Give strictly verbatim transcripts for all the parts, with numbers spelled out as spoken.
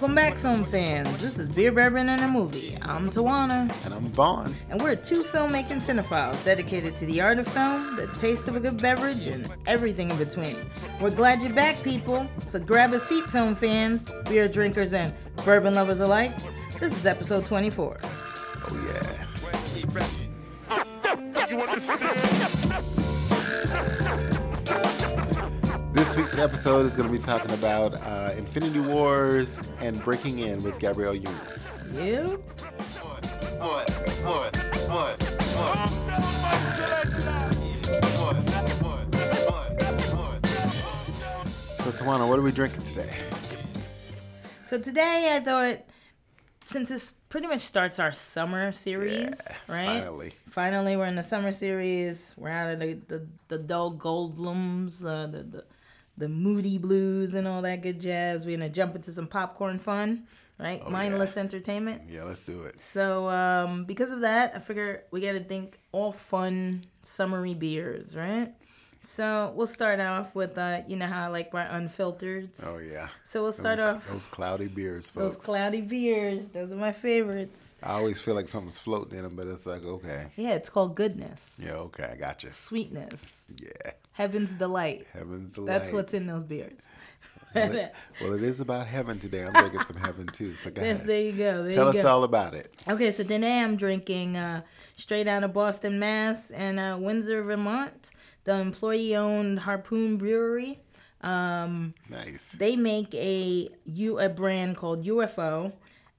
Welcome back, film fans. This is Beer Bourbon and a Movie. I'm Tawana. And I'm Vaughn. And we're two filmmaking cinephiles dedicated to the art of film, the taste of a good beverage, and everything in between. We're glad you're back, people. So grab a seat, film fans, beer drinkers, and bourbon lovers alike. This is episode twenty-four. Oh, yeah. This week's episode is going to be talking about uh, Infinity Wars and Breaking In with Gabrielle Union. You? So, Tawana, what are we drinking today? So today, I thought, since this pretty much starts our summer series, yeah, right? Finally. Finally, we're in the summer series. We're out of the, the, the dull goldlums, uh, the... the the moody blues and all that good jazz. We're going to jump into some popcorn fun, right? Oh, mindless yeah. entertainment. Yeah, let's do it. So um, because of that, I figure we got to think all fun, summery beers, right? So we'll start off with, uh, you know how I like my unfiltered. Oh, yeah. So we'll start those, off. Those cloudy beers, folks. Those cloudy beers. Those are my favorites. I always feel like something's floating in them, but it's like, okay. Yeah, it's called goodness. Yeah, okay. I gotcha. Sweetness. Yeah. Heaven's delight. Heaven's delight. That's what's in those beers. Well, it, well, it is about heaven today. I'm drinking some heaven, too. So go yes, ahead. There you go. There Tell you us go. all about it. Okay, so today I'm drinking uh, straight out of Boston, Mass, and uh, Windsor, Vermont. The employee-owned Harpoon Brewery. Um, nice. They make a U a brand called U F O,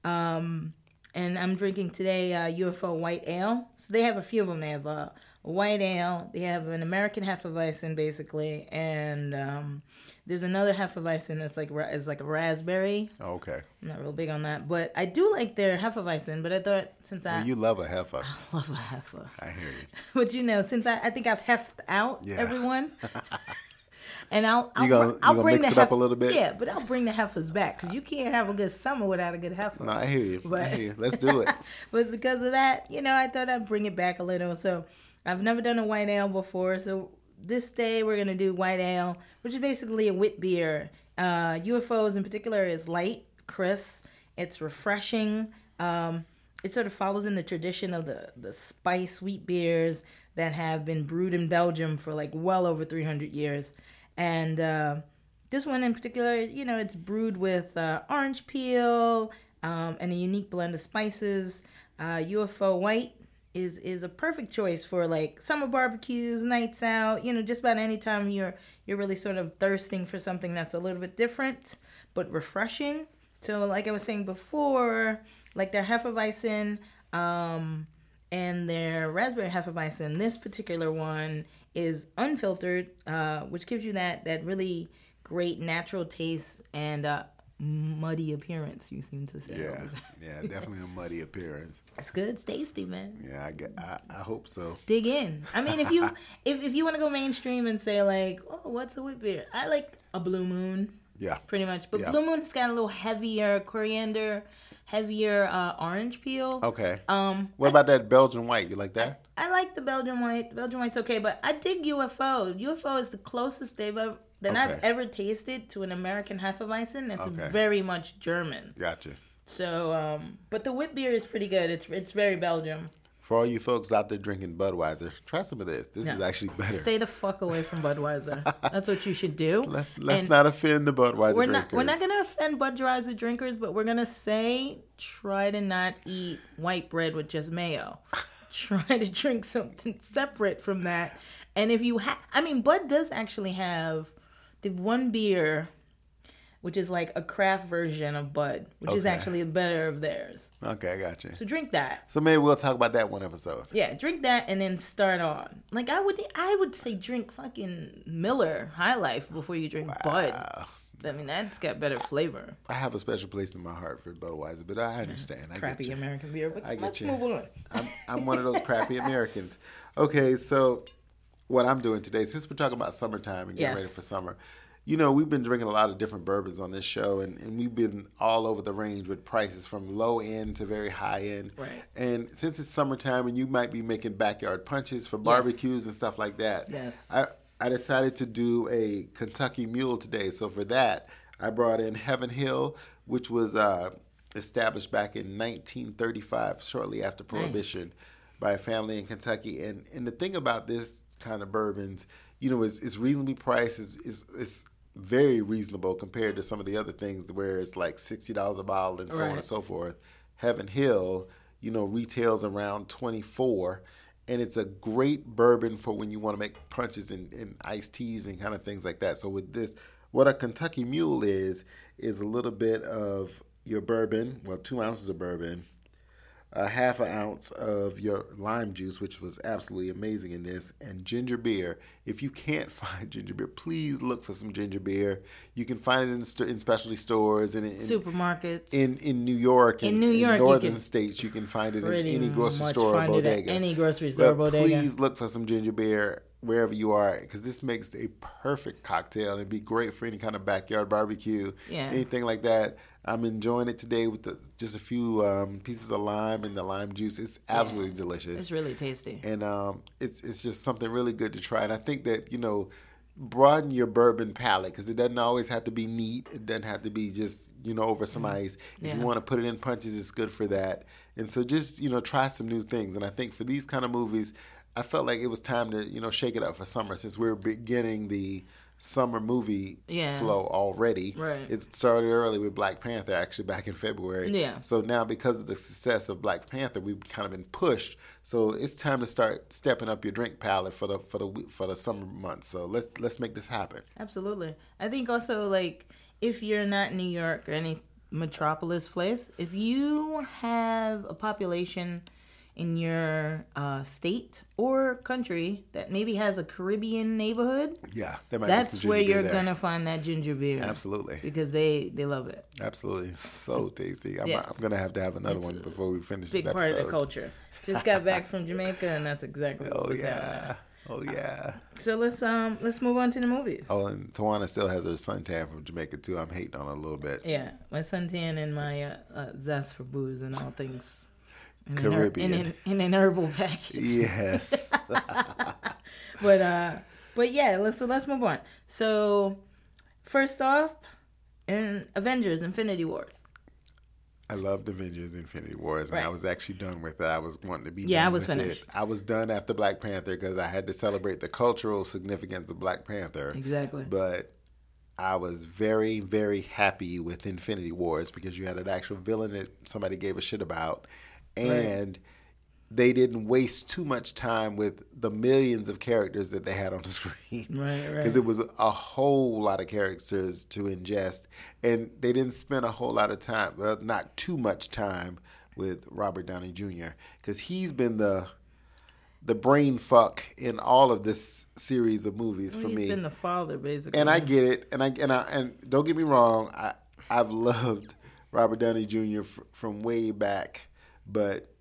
um, and I'm drinking today uh, U F O White Ale. So they have a few of them. They have a White Ale. They have an American Hefeweizen, basically, and um, there's another Hefeweizen that's like is like a raspberry. Okay. I'm not real big on that, but I do like their Hefeweizen. But I thought since well, I you love a Hefe. I love a Hefe. I hear you. But you know, since I, I think I've heffed out yeah. everyone, and I'll I'll, gonna, I'll bring mix the it up a little bit. Yeah, but I'll bring the Hefes back because you can't have a good summer without a good Hefe. No, I hear you. But, I hear you. Let's do it. But because of that, you know, I thought I'd bring it back a little. So I've never done a white ale before, so this day we're going to do white ale, which is basically a wit beer. Uh, U F Os in particular is light, crisp, it's refreshing. Um, it sort of follows in the tradition of the, the spice wheat beers that have been brewed in Belgium for like well over three hundred years. And uh, this one in particular, you know, it's brewed with uh, orange peel um, and a unique blend of spices. Uh, U F O White is is a perfect choice for like summer barbecues, nights out, you know, just about any time you're you're really sort of thirsting for something that's a little bit different but refreshing. So like I was saying before, like their Hefeweizen um, and their raspberry Hefeweizen, this particular one is unfiltered, uh, which gives you that that really great natural taste and uh, muddy appearance, you seem to say. Yeah, yeah, definitely a muddy appearance. It's good. It's tasty, man. Yeah, I, get, I, I hope so. Dig in. I mean, if you if, if you want to go mainstream and say, like, oh, what's a wheat beer? I like a Blue Moon. Yeah. Pretty much. But yeah. Blue Moon's got a little heavier coriander, heavier uh, orange peel. Okay. Um. What I, about that Belgian white? You like that? I, I like the Belgian white. The Belgian white's okay, but I dig U F O. U F O is the closest they've ever... than okay. I've ever tasted to an American Hefeweizen. That's okay. very much German. Gotcha. So, um, but the wit beer is pretty good. It's it's very Belgium. For all you folks out there drinking Budweiser, try some of this. This no. is actually better. Stay the fuck away from Budweiser. That's what you should do. Let's let's and not offend the Budweiser we're drinkers. Not, we're not going to offend Budweiser drinkers, but we're going to say try to not eat white bread with just mayo. Try to drink something separate from that. And if you have... I mean, Bud does actually have... the one beer, which is like a craft version of Bud, which okay. is actually better of theirs. Okay, I got you. So drink that. So maybe we'll talk about that one episode. Yeah, drink that and then start on. Like I would, I would say drink fucking Miller High Life before you drink wow. Bud. I mean, that's got better flavor. I have a special place in my heart for Budweiser, but I understand. It's I crappy get you. American beer, but I get let's you. move on. I'm, I'm one of those crappy Americans. Okay, so. What I'm doing today, since we're talking about summertime and getting yes. ready for summer, you know, we've been drinking a lot of different bourbons on this show, and, and we've been all over the range with prices from low end to very high end. Right. And since it's summertime and you might be making backyard punches for barbecues yes. and stuff like that, yes. I, I decided to do a Kentucky Mule today. So for that, I brought in Heaven Hill, which was uh, established back in nineteen thirty-five, shortly after Prohibition, nice. by a family in Kentucky. And and the thing about this kind of bourbons, you know, is it's reasonably priced. It's, it's, it's very reasonable compared to some of the other things where it's like sixty dollars a bottle and so right. on and so forth. Heaven Hill, you know, retails around twenty-four dollars, and it's a great bourbon for when you want to make punches and, and iced teas and kind of things like that. So with this, what a Kentucky Mule is, is a little bit of your bourbon, well, two ounces of bourbon, a half an ounce of your lime juice, which was absolutely amazing in this, and ginger beer. If you can't find ginger beer, please look for some ginger beer. You can find it in, st- in specialty stores and in, in supermarkets. In in New York, in, in New York, in northern you states, you can find it in any grocery store or bodega. Any grocery store, but bodega. Please look for some ginger beer wherever you are, because this makes a perfect cocktail. It'd be great for any kind of backyard barbecue, yeah. anything like that. I'm enjoying it today with the, just a few um, pieces of lime and the lime juice. It's absolutely yeah. delicious. It's really tasty. And um, it's it's just something really good to try. And I think that, you know, broaden your bourbon palate, because it doesn't always have to be neat. It doesn't have to be just, you know, over some ice. If yeah. you want to put it in punches, it's good for that. And so just, you know, try some new things. And I think for these kind of movies, I felt like it was time to, you know, shake it up for summer, since we we're beginning the summer movie yeah. flow already. Right. It started early with Black Panther, actually, back in February. Yeah. So now, because of the success of Black Panther, we've kind of been pushed. So it's time to start stepping up your drink palette for the for the for the summer months. So let's let's make this happen. Absolutely. I think also, like, if you're not in New York or any metropolis place, if you have a population in your uh, state or country that maybe has a Caribbean neighborhood, yeah, might that's where you're going to find that ginger beer. Absolutely. Because they, they love it. Absolutely. So tasty. I'm, yeah. I'm going to have to have another that's one before we finish this episode. Big part of the culture. Just got back from Jamaica, and that's exactly oh, what was yeah. Oh, yeah. So let's um let's move on to the movies. Oh, and Tawana still has her suntan from Jamaica, too. I'm hating on her a little bit. Yeah, my suntan and my uh, uh, zest for booze and all things In Caribbean. An her- in, an, in an herbal package. Yes. but uh, but yeah, let's so let's move on. So first off, in Avengers: Infinity Wars. I loved Avengers: Infinity Wars, and right. I was actually done with it. I was wanting to be yeah, done I was with finished. It. I was done after Black Panther because I had to celebrate the cultural significance of Black Panther. Exactly. But I was very, very happy with Infinity Wars, because you had an actual villain that somebody gave a shit about. And right. they didn't waste too much time with the millions of characters that they had on the screen. Right, right. Because it was a whole lot of characters to ingest. And they didn't spend a whole lot of time, well, not too much time, with Robert Downey Junior Because he's been the the brain fuck in all of this series of movies well, for he's me. He's been the father, basically. And I get it. And I and I, and don't get me wrong, I, I've loved Robert Downey Junior f- from way back. But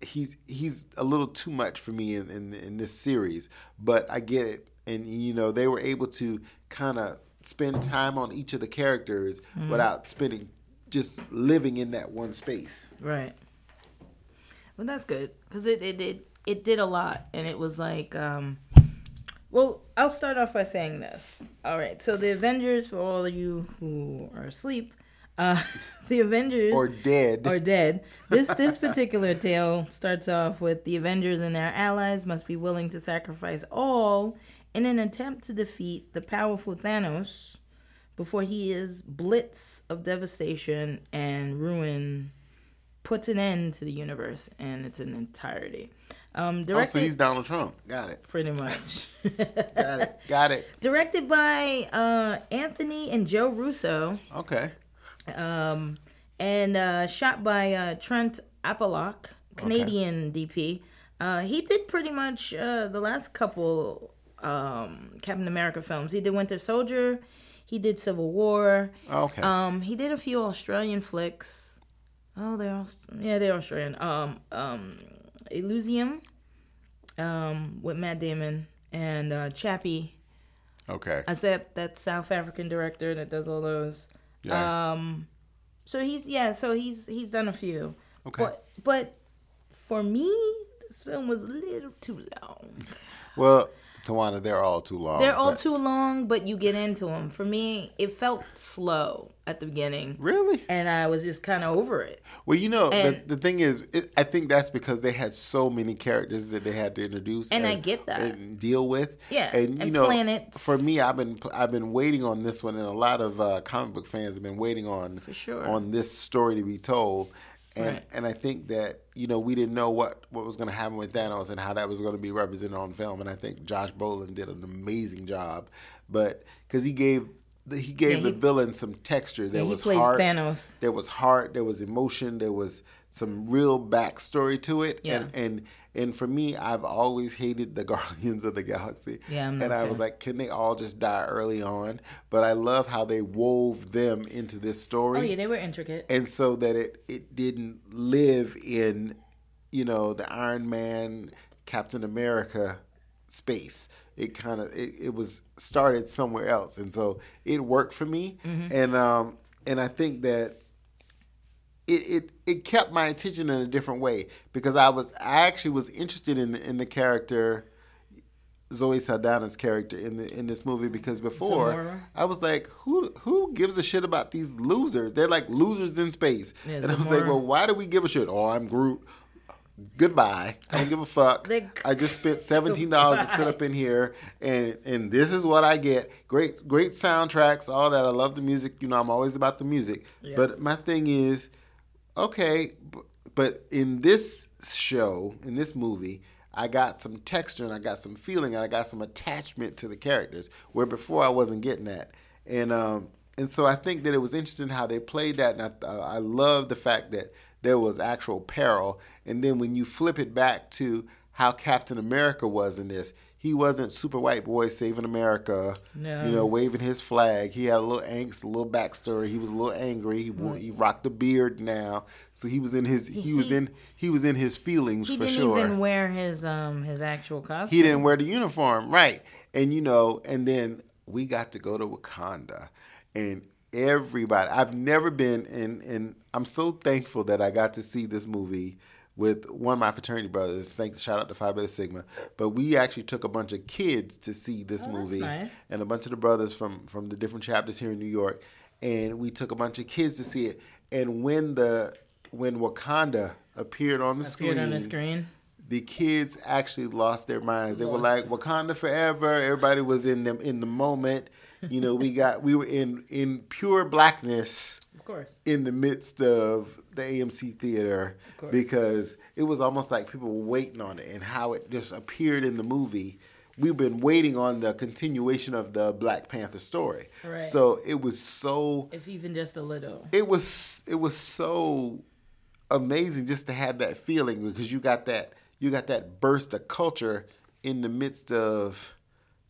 he's he's a little too much for me in, in, in this series. But I get it. And, you know, they were able to kind of spend time on each of the characters mm-hmm. without spending, just living in that one space. Right. Well, that's good. Because it, it, it, it did a lot. And it was like, um, well, I'll start off by saying this. All right. So the Avengers, for all of you who are asleep, Uh, the Avengers or dead or dead. This this particular tale starts off with the Avengers and their allies must be willing to sacrifice all in an attempt to defeat the powerful Thanos before he is blitz of devastation and ruin puts an end to the universe and its an entirety. Um, directed, oh, so he's Donald Trump. Got it. Pretty much. Got it. Got it. Directed by uh, Anthony and Joe Russo. Okay. Um, and uh, shot by uh, Trent Apalock, Canadian okay. D P. Uh, he did pretty much uh, the last couple um, Captain America films. He did Winter Soldier. He did Civil War. Okay. Um, he did a few Australian flicks. Oh, they're Aust- yeah, they're Australian. Um, um, Elysium, um, with Matt Damon and uh, Chappie. Okay. I said that South African director that does all those. Yeah. Um, so he's yeah, so he's he's done a few. Okay. But, but for me, this film was a little too long. Well, Tawana, they're all too long. They're all but... too long, but you get into them. For me, it felt slow at the beginning. Really? And I was just kind of over it. Well, you know, and, the, the thing is, it, I think that's because they had so many characters that they had to introduce. And, and I get that. And deal with. Yeah. And, you and know, planets. For me, I've been I've been waiting on this one, and a lot of uh, comic book fans have been waiting on for sure. on this story to be told. And right. and I think that, you know, we didn't know what, what was going to happen with Thanos and how that was going to be represented on film. And I think Josh Brolin did an amazing job, but because he gave the, he gave yeah, the he, villain some texture. There yeah, was he heart. Thanos. There was heart. There was emotion. There was some real backstory to it. Yeah. And, and and for me, I've always hated the Guardians of the Galaxy. Yeah, I'm not and I sure. was like, can they all just die early on? But I love how they wove them into this story. Oh yeah, they were intricate. And so that it, it didn't live in, you know, the Iron Man, Captain America space. It kind of it, it was started somewhere else. And so it worked for me. Mm-hmm. And um and I think that It, it it kept my attention in a different way because I was I actually was interested in the, in the character, Zoe Saldana's character in the in this movie, because before Samora. I was like, who who gives a shit about these losers? They're like losers in space, yeah, and Zamora. I was like, well, why do we give a shit? Oh, I'm Groot. Goodbye. I don't give a fuck. I just spent seventeen dollars to sit up in here, and and this is what I get. Great great soundtracks, all that. I love the music. You know, I'm always about the music. Yes. But my thing is. Okay, but in this show, in this movie, I got some texture and I got some feeling and I got some attachment to the characters, where before I wasn't getting that. And um, and so I think that it was interesting how they played that, and I, I love the fact that there was actual peril. And then when you flip it back to how Captain America was in this, he wasn't super white boy saving America, no. you know, waving his flag. He had a little angst, a little backstory. He was a little angry. He right. he rocked a beard now, so he was in his he, he was in he was in his feelings for sure. He didn't even wear his um his actual costume. He didn't wear the uniform, right? And you know, and then we got to go to Wakanda, and everybody. I've never been in, and I'm so thankful that I got to see this movie with one of my fraternity brothers. Thanks, shout out to Phi Beta Sigma. But we actually took a bunch of kids to see this oh, movie. Nice. And a bunch of the brothers from, from the different chapters here in New York. And we took a bunch of kids to see it. And when the when Wakanda appeared on the, appeared screen, on the screen, the kids actually lost their minds. They lost. were like, Wakanda forever. Everybody was in them in the moment. You know, we got we were in, in pure blackness. Of course. In the midst of the A M C theater, because it was almost like people were waiting on it, and how it just appeared in the movie. We've been waiting on the continuation of the Black Panther story. Right. So it was so... If even just a little. It was it was so amazing just to have that feeling, because you got that you got that burst of culture in the midst of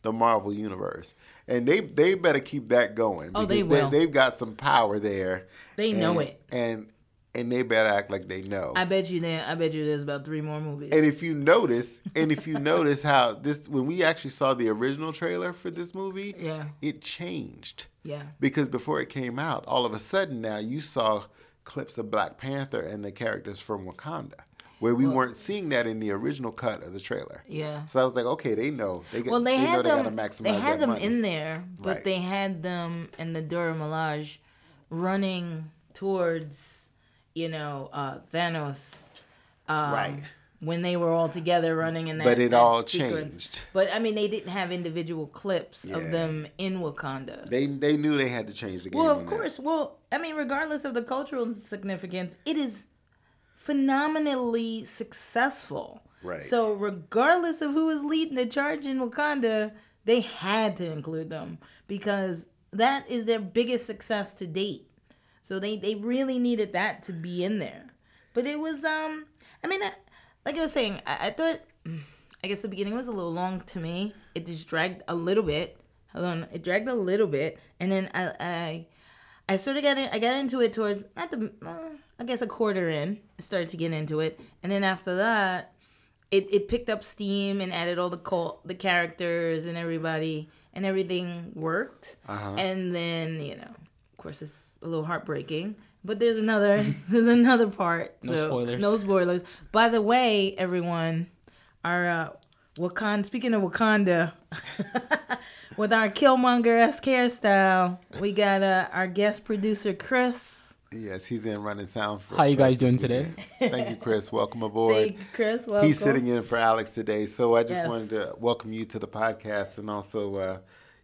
the Marvel Universe. And they they better keep that going. Oh, they will. They, they've got some power there. They and, know it. And and they better act like they know. I bet you there. I bet you there's about three more movies. And if you notice, and if you notice how this, when we actually saw the original trailer for this movie, yeah. it changed. Yeah. Because before it came out, all of a sudden now you saw clips of Black Panther and the characters from Wakanda, where we well, weren't seeing that in the original cut of the trailer. Yeah. So I was like, okay, they know. They got, well, they, they had know them, they gotta maximize They had them money. in there, but right. they had them in the Dora Milaje running towards, you know, uh, Thanos. Um, right. When they were all together running in that But it that all sequence. changed. But, I mean, they didn't have individual clips yeah. of them in Wakanda. They they knew they had to change the game. Well, of course. That. Well, I mean, regardless of the cultural significance, it is... phenomenally successful. Right. So regardless of who was leading the charge in Wakanda, they had to include them, because that is their biggest success to date. So they, they really needed that to be in there. But it was, um, I mean, I, like I was saying, I, I thought, I guess the beginning was a little long to me. It just dragged a little bit. Hold on. It dragged a little bit. And then I, I, I sort of got in, I got into it towards, not the... Uh, I guess a quarter in, I started to get into it. And then after that, it, it picked up steam and added all the cult, the characters and everybody, and everything worked. Uh-huh. And then, you know, of course, it's a little heartbreaking. But there's another there's another part. No so, spoilers. No spoilers. By the way, everyone, our uh, Wakanda, speaking of Wakanda, with our Killmonger-esque hairstyle, we got uh, our guest producer, Chris. Yes, he's in running sound. For How you guys doing today? Thank you, Chris. Welcome aboard. Thank you, Chris. Welcome. He's sitting in for Alex today, so I just yes. wanted to welcome you to the podcast and also, uh,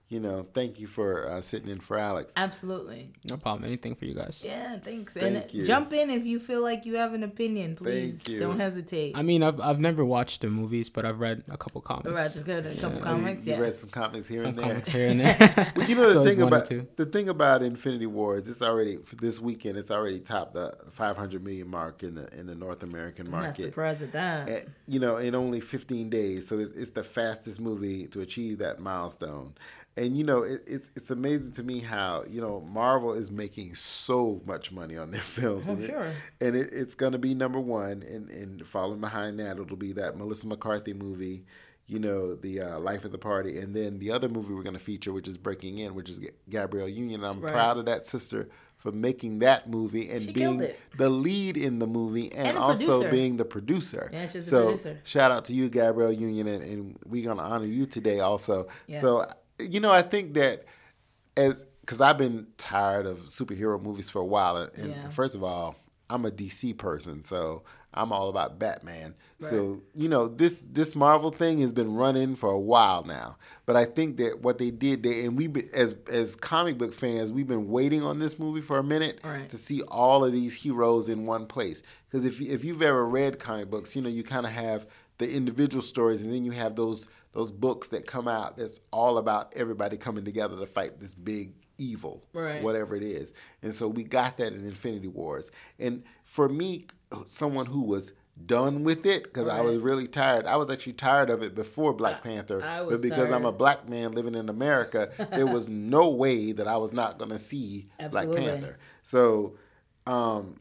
you know, thank you for uh, sitting in for Alex. Absolutely. No problem. Anything for you guys. Yeah, thanks. Thank and you. Jump in if you feel like you have an opinion. Please don't hesitate. I mean, I've I've never watched the movies, but I've read a couple comics. Right, I've read a couple yeah. comics, you, you yeah. read some comics here some and there. Some comics here and there. Well, you know, the thing, about, the thing about Infinity Wars, it's already, for this weekend, it's already topped the five hundred million mark in the in the North American market. I'm not surprised at that. At, you know, in only fifteen days. So it's, it's the fastest movie to achieve that milestone. And, you know, it, it's it's amazing to me how, you know, Marvel is making so much money on their films. Oh, and sure. It, and it, it's going to be number one. And, and following behind that, it'll be that Melissa McCarthy movie, you know, the uh, Life of the Party. And then the other movie we're going to feature, which is Breaking In, which is Gabrielle Union. And I'm right. proud of that sister for making that movie and she being the lead in the movie and, and also producer. being the producer. Yeah, she's so a producer. Shout out to you, Gabrielle Union. And, and we're going to honor you today also. Yes. So. You know, I think that as because I've been tired of superhero movies for a while, and yeah. first of all, I'm a D C person, so I'm all about Batman. Right. So you know, this this Marvel thing has been running for a while now. But I think that what they did, they and we as as comic book fans, we've been waiting on this movie for a minute right. to see all of these heroes in one place. Because if if you've ever read comic books, you know you kind of have the individual stories, and then you have those. Those books that come out that's all about everybody coming together to fight this big evil, right. whatever it is. And so we got that in Infinity Wars. And for me, someone who was done with it, because right. I was really tired. I was actually tired of it before Black I, Panther. I was but because tired. I'm a black man living in America, there was no way that I was not going to see Absolutely. Black Panther. So um,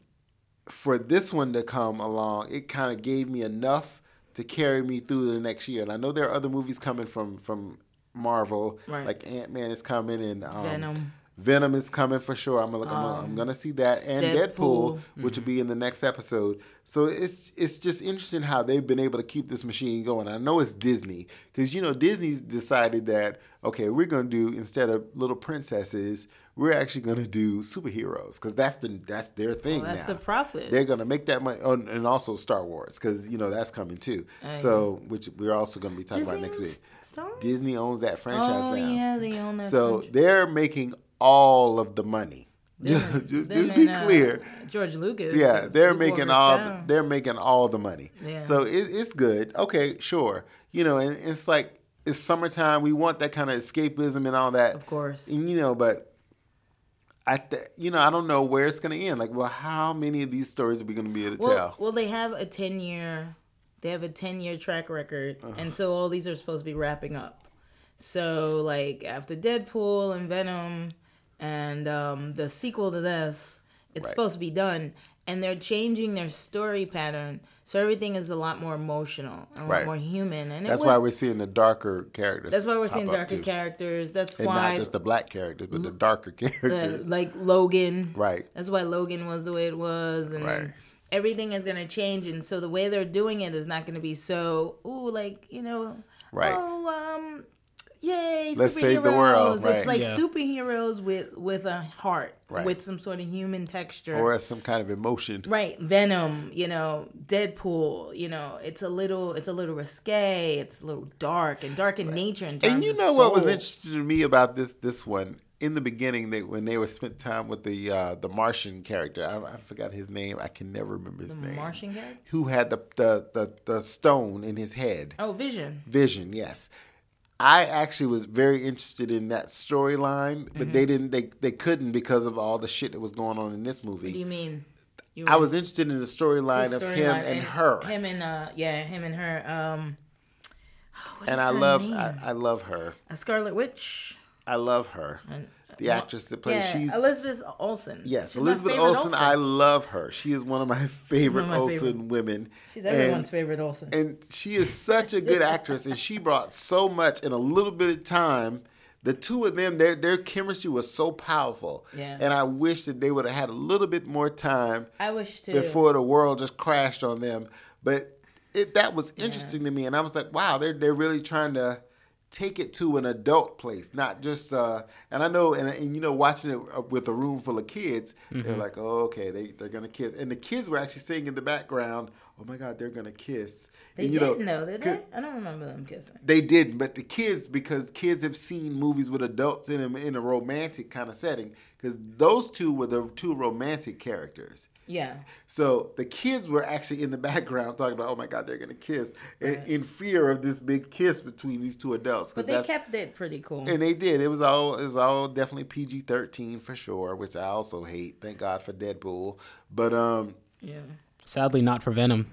for this one to come along, it kind of gave me enough to carry me through the next year. And I know there are other movies coming from, from Marvel. Right. Like Ant-Man is coming and um, Venom. Venom is coming for sure. I'm gonna, um, I'm, gonna, I'm gonna see that and Deadpool, Deadpool mm-hmm. which will be in the next episode. So it's it's just interesting how they've been able to keep this machine going. I know it's Disney because you know Disney's decided that okay, we're gonna do instead of little princesses, we're actually gonna do superheroes because that's the that's their thing. Well, that's now. the profit. They're gonna make that money, oh, and also Star Wars because you know that's coming too. I so know. Which we're also gonna be talking Disney about next week. Star? Disney owns that franchise oh, now. Oh yeah, they own that. So franchise. They're making all of the money. They're, just they're just be uh, clear. George Lucas. Yeah, they're making all the, they're making all the money. Yeah. So it, it's good. Okay, sure. You know, and it's like it's summertime. We want that kind of escapism and all that. Of course. And you know, but I th- you know I don't know where it's going to end. Like, well, how many of these stories are we going to be able to well, tell? Well, they have a ten year, they have a ten year track record, uh-huh. and so all these are supposed to be wrapping up. So like after Deadpool and Venom. And um, the sequel to this, it's right. supposed to be done. And they're changing their story pattern. So everything is a lot more emotional and a right. lot more human. And That's it was, why we're seeing the darker characters. That's why we're seeing darker too. characters. That's and why. Not just the black characters, but the darker characters. The, like Logan. Right. That's why Logan was the way it was. And right. everything is going to change. And so the way they're doing it is not going to be so, ooh, like, you know, right. oh, um. Yay, Let's superheroes. Save the world. Right. It's like yeah. superheroes with, with a heart, right. with some sort of human texture. Or some kind of emotion. Right. Venom, you know, Deadpool, you know, it's a little it's a little risque, it's a little dark and dark in right. nature. In terms and you know of what was interesting to me about this this one? In the beginning, they, when they were spent time with the uh, the Martian character, I, I forgot his name. I can never remember his the name. The Martian character? Who had the, the, the, the stone in his head. Oh, Vision. Vision, yes. I actually was very interested in that storyline, but mm-hmm. they didn't. They, they couldn't because of all the shit that was going on in this movie. What do you mean? You I was interested in the storyline story of him and, and her. Him and uh, yeah, him and her. Um, what and is I love I, I love her. A Scarlet Witch. I love her. And, uh, the actress that plays yeah, she's Elizabeth Olsen. Yes, she's Elizabeth Olsen, Olsen. I love her. She is one of my favorite of my Olsen favorite. women. She's everyone's and, favorite Olsen. And she is such a good actress, and she brought so much in a little bit of time. The two of them, their their chemistry was so powerful. Yeah. And I wish that they would have had a little bit more time. I wish too. Before the world just crashed on them, but. it that was interesting yeah. to me. And I was like, wow, they're, they're really trying to take it to an adult place, not just, uh, and I know, and, and you know, watching it with a room full of kids, mm-hmm. they're like, oh, okay, they, they're going to kiss. And the kids were actually singing in the background, oh my God, they're going to kiss. They and, you didn't know, though, did they? I don't remember them kissing. They didn't, but the kids, because kids have seen movies with adults in them in a romantic kind of setting, because those two were the two romantic characters. Yeah. So the kids were actually in the background talking about, oh my God, they're going to kiss, right. in, in fear of this big kiss between these two adults. But they kept it pretty cool. And they did. It was all it was all definitely P G thirteen for sure, which I also hate. Thank God for Deadpool. But, um... yeah. Sadly, not for Venom.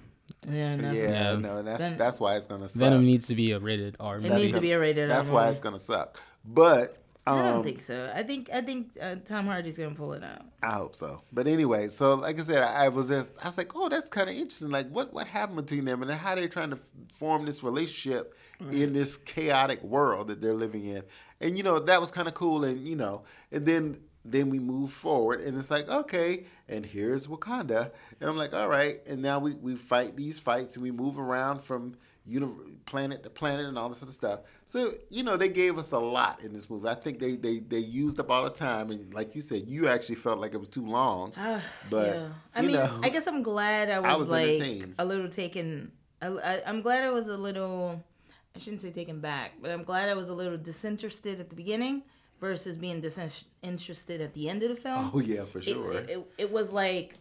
Yeah, no. Yeah, no, no that's Ven- that's why it's gonna suck. Venom needs to be a rated R. It needs to be a rated R. That's why it's gonna suck. But um, I don't think so. I think I think uh, Tom Hardy's gonna pull it out. I hope so. But anyway, so like I said, I, I was just I was like, oh, that's kind of interesting. Like, what what happened between them, and how they're trying to form this relationship right. in this chaotic world that they're living in. And you know, that was kind of cool. And you know, and then. Then we move forward, and it's like, okay, and here's Wakanda. And I'm like, all right, and now we, we fight these fights, and we move around from uni- planet to planet and all this other stuff. So, you know, they gave us a lot in this movie. I think they, they, they used up all the time, and like you said, you actually felt like it was too long. Uh, but yeah. I mean, know, I guess I'm glad I was, I was like a little taken. I, I, I'm glad I was a little, I shouldn't say taken back, but I'm glad I was a little disinterested at the beginning. Versus being disinterested at the end of the film. Oh, yeah, for sure. It, it, it was like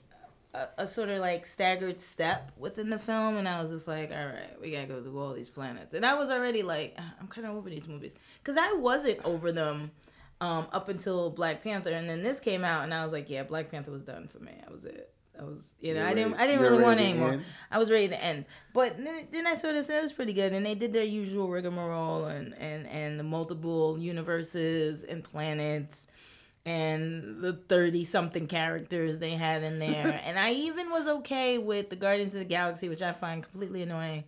a, a sort of like staggered step within the film. And I was just like, all right, we got to go through all these planets. And I was already like, I'm kind of over these movies. Because I wasn't over them um, up until Black Panther. And then this came out and I was like, yeah, Black Panther was done for me. That was it. I was, you know, You're I didn't, ready. I didn't You're really want it anymore. End. I was ready to end. But then, then I saw this, it was pretty good, and they did their usual rigmarole and, and, and the multiple universes and planets, and the thirty-something characters they had in there. And I even was okay with the Guardians of the Galaxy, which I find completely annoying.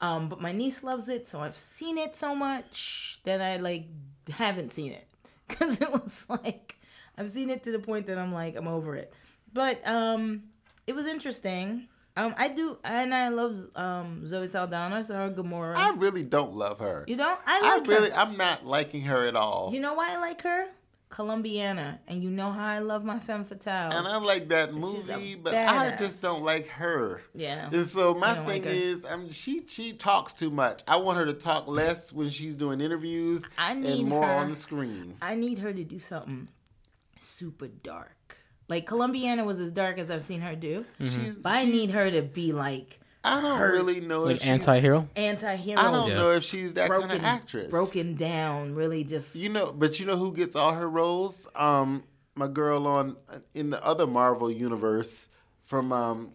Um, but my niece loves it, so I've seen it so much that I like haven't seen it because it was like I've seen it to the point that I'm like I'm over it. But um, it was interesting. Um, I do, and I love um, Zoe Saldana, so her Gamora. I really don't love her. You don't? I like I really, her. I'm not liking her at all. You know why I like her? Colombiana, and you know how I love my femme fatale. And I like that movie, but badass. I just don't like her. Yeah. And so my thing like is, I mean, she she talks too much. I want her to talk less when she's doing interviews I need and more her, on the screen. I need her to do something super dark. Like, Colombiana was as dark as I've seen her do. Mm-hmm. But I need her to be, like, I don't her, really know if like she's... anti-hero? Anti-hero. I don't yeah. know if she's that broken, kind of actress. Broken down, really just... You know, but you know who gets all her roles? Um, my girl on in the other Marvel universe from um,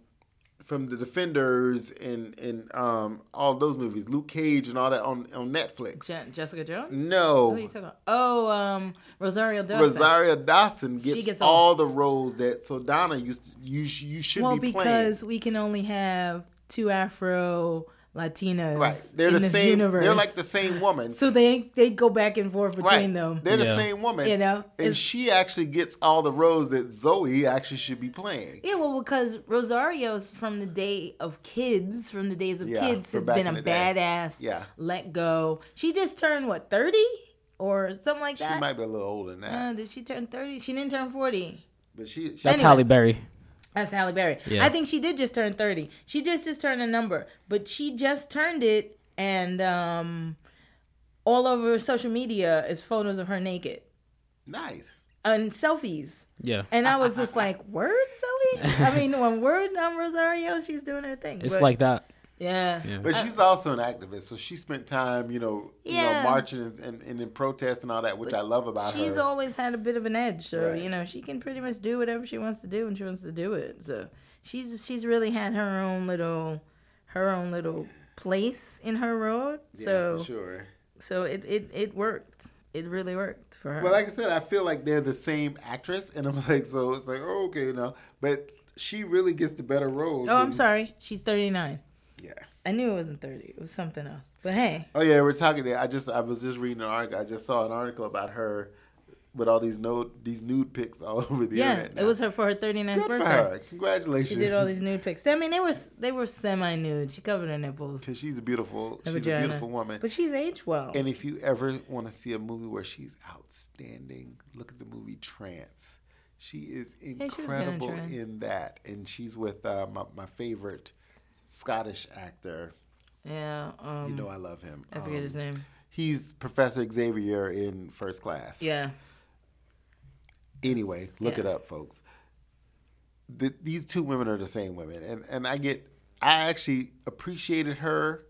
from The Defenders and, and um, all those movies. Luke Cage and all that on, on Netflix. Je- Jessica Jones? No. What are you talking about? Oh, um, Rosario Dawson. Rosario Dawson gets, gets all on. the roles that Saldana used to, you, you should well, be playing. Well, because we can only have two Afro... Latinas right. They're in the this same, universe. They're like the same woman. So they they go back and forth between right. them. They're yeah. the same woman. You know? And it's, she actually gets all the roles that Zoe actually should be playing. Yeah, well, because Rosario's from the day of kids, from the days of yeah, kids, has been a badass, yeah. let go. She just turned, what, thirty? Or something like that? She might be a little older than that. Uh, did she turn thirty? She didn't turn forty. But she, she That's anyway. Halle Berry. That's Halle Berry. Yeah. I think she did just turn thirty. She just just turned a number, but she just turned it, and um, all over social media is photos of her naked. Nice. And selfies. Yeah. And I was just like, word, Zoe? I mean, one word, um, Rosario, she's doing her thing. It's but, like that. Yeah. yeah. But she's also an activist, so she spent time, you know, yeah. you know marching and, and, and in protest and all that, which but I love about she's her. She's always had a bit of an edge, so, right. you know, she can pretty much do whatever she wants to do when she wants to do it. So she's she's really had her own little her own little place in her road. Yeah, so, for sure. So it, it, it worked. It really worked for her. Well, like I said, I feel like they're the same actress, and I was like, so it's like, oh, okay, no. But she really gets the better role. Oh, I'm sorry. She's thirty-nine. Yeah. I knew it wasn't thirty. It was something else. But hey. Oh yeah, we're talking there. I just I was just reading an article. I just saw an article about her with all these nude, these nude pics all over the yeah, internet. Yeah, it was her for her thirty-ninth Good birthday. Good for her. Congratulations. She did all these nude pics. I mean, they were they were semi-nude. She covered her nipples. Because she's a beautiful, she's vagina. a beautiful woman. But she's aged well. And if you ever want to see a movie where she's outstanding, look at the movie Trance. She is incredible yeah, she in that. And she's with uh, my, my favorite Scottish actor. Yeah. Um, you know I love him. I forget um, his name. He's Professor Xavier in First Class. Yeah. Anyway, look yeah. it up, folks. The, these two women are the same women. And and I get, I actually appreciated her,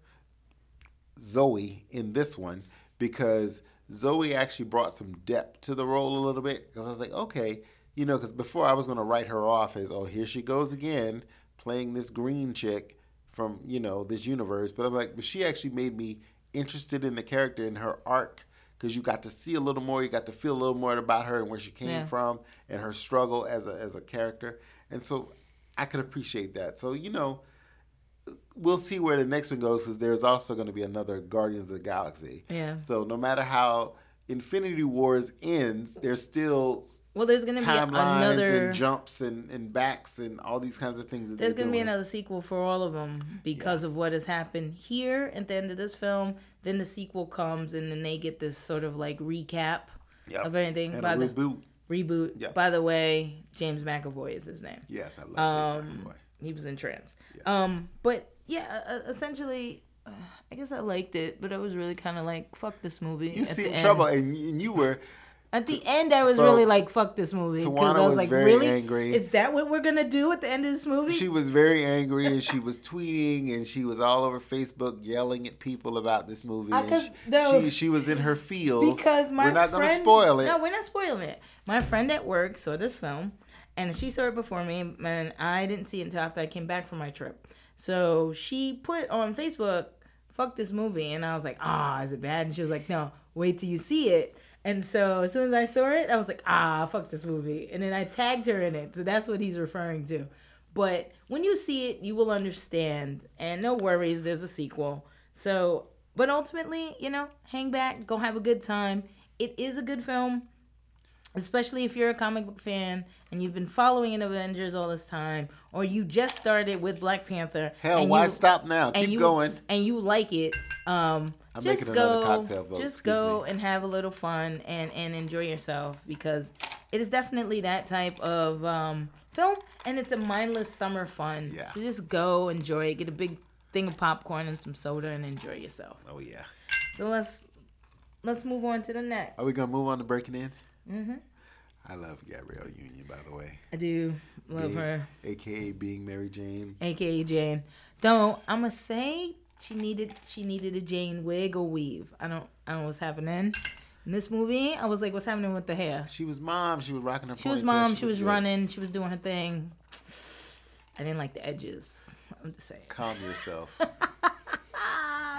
Zoe, in this one because Zoe actually brought some depth to the role a little bit. Because I was like, okay, you know, because before I was going to write her off as, oh, here she goes again, playing this green chick from, you know, this universe. But I'm like, but she actually made me interested in the character and her arc. Because you got to see a little more, you got to feel a little more about her and where she came yeah. from and her struggle as a as a character. And so I could appreciate that. So, you know, we'll see where the next one goes because there's also going to be another Guardians of the Galaxy. Yeah. So no matter how Infinity Wars ends, there's still well, there's going to be another and jumps and, and backs and all these kinds of things. That there's going to be another sequel for all of them because yeah. of what has happened here at the end of this film. Then the sequel comes and then they get this sort of like recap yep. of everything. And by a the, reboot. Reboot. Yep. By the way, James McAvoy is his name. Yes, I love James um, McAvoy. He was in Trance. Yes. Um, but yeah, uh, essentially. I guess I liked it, but I was really kind of like, fuck this movie. You see trouble, and you, and you were... At the t- end, I was folks, really like, fuck this movie. Tawana I was, was like, very really? angry. Is that what we're going to do at the end of this movie? She was very angry, and she was tweeting, and she was all over Facebook yelling at people about this movie. I, and she, she, she was in her feels. Because my We're not going to spoil it. No, we're not spoiling it. My friend at work saw this film, and she saw it before me, and I didn't see it until after I came back from my trip. So she put on Facebook... fuck this movie. And I was like, ah, is it bad? And she was like, no, wait till you see it. And so as soon as I saw it, I was like, ah, fuck this movie. And then I tagged her in it. So that's what he's referring to. But when you see it, you will understand. And no worries, there's a sequel. So, but ultimately, you know, hang back, go have a good time. It is a good film, especially if you're a comic book fan and you've been following Avengers all this time, or you just started with Black Panther. Hell, why you, stop now? Keep you, going. And you like it. Um, I'm just making go, another cocktail, folks. Just Excuse go me. and have a little fun and, and enjoy yourself because it is definitely that type of um, film, and it's a mindless summer fun. Yeah. So just go, enjoy it, get a big thing of popcorn and some soda and enjoy yourself. Oh, yeah. So let's, let's move on to the next. Are we going to move on to Breaking In? Mm-hmm. I love Gabrielle Union, by the way. I do love Being, her. A K A being Mary Jane. A K A Jane. Though I'ma say she needed she needed a Jane wig or weave. I don't I don't know what's happening. In this movie, I was like, what's happening with the hair? She was mom, she was rocking her ponytail. She was mom, she, she was, was running, she was doing her thing. I didn't like the edges. I'm just saying. Calm yourself.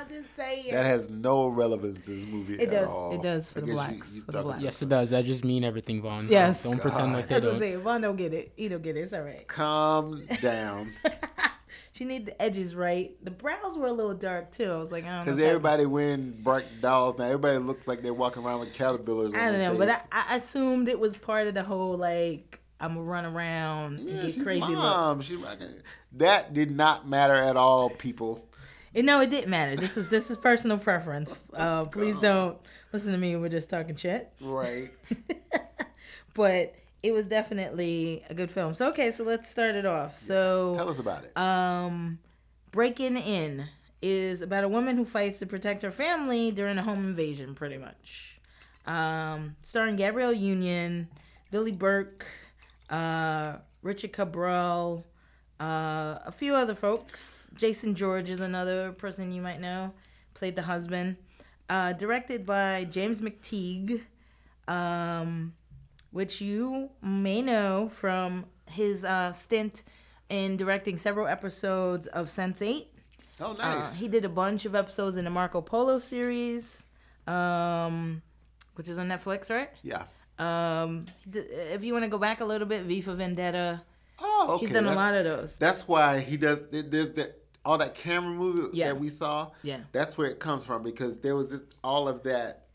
Just saying. That has no relevance to this movie it at does. all. It does for the blacks. You, you for the blacks. Yes, it does. That just mean everything, Vaughn. Yes. Don't God. pretend like that. That's what I'm saying. Vaughn don't get it. He don't get it. It's all right. Calm down. She needed the edges right. The brows were a little dark, too. I was like, I don't know. Because everybody wearing bright dolls now. Everybody looks like they're walking around with caterpillars on I don't know, their face. But I, I assumed it was part of the whole, like... I'm going to run around yeah, and get she's crazy. Mom. She, that did not matter at all, people. And no, it didn't matter. This is this is personal preference. Uh, please don't listen to me. We're just talking shit. Right. But it was definitely a good film. So, okay, so let's start it off. Yes. So tell us about it. Um, Breaking In is about a woman who fights to protect her family during a home invasion, pretty much. Um, starring Gabrielle Union, Billy Burke, Uh, Richard Cabral, uh, a few other folks. Jason George is another person you might know. Played the husband. Uh, directed by James McTeague, um, which you may know from his uh, stint in directing several episodes of Sense eight. Oh, nice. Uh, he did a bunch of episodes in the Marco Polo series, um, which is on Netflix, right? Yeah. Um, if you want to go back a little bit, V for Vendetta. Oh, okay. He's done that's, a lot of those. That's why he does. There's that all that camera movie yeah. that we saw. Yeah, that's where it comes from because there was this, all of that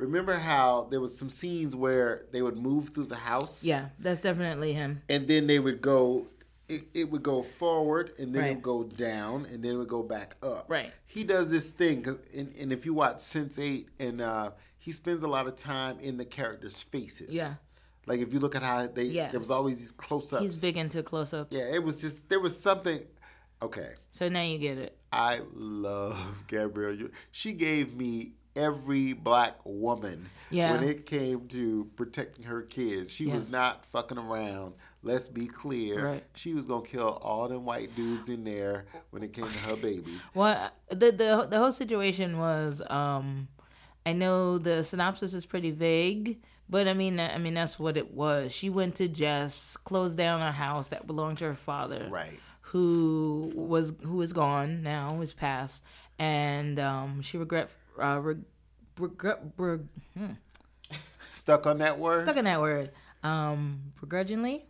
Remember how there was some scenes where they would move through the house? Yeah, that's definitely him. And then they would go, it, it would go forward, and then right. it would go down, and then it would go back up. Right. He does this thing, 'cause, and, and if you watch Sense eight, and uh, he spends a lot of time in the characters' faces. Yeah. Like, if you look at how they, yeah. there was always these close-ups. He's big into close-ups. Yeah, it was just, there was something, okay. So now you get it. I love Gabrielle Union. She gave me... every black woman yeah. when it came to protecting her kids. She yes. was not fucking around. Let's be clear. Right. She was going to kill all them white dudes in there when it came to her babies. Well, the the, the whole situation was, um, I know the synopsis is pretty vague, but I mean, I mean that's what it was. She went to just close down a house that belonged to her father. Right. Who was, who is gone now, who is passed. And um, she regret. Uh, reg- reg- reg- hmm. Stuck on that word? Stuck on that word. Um, begrudgingly?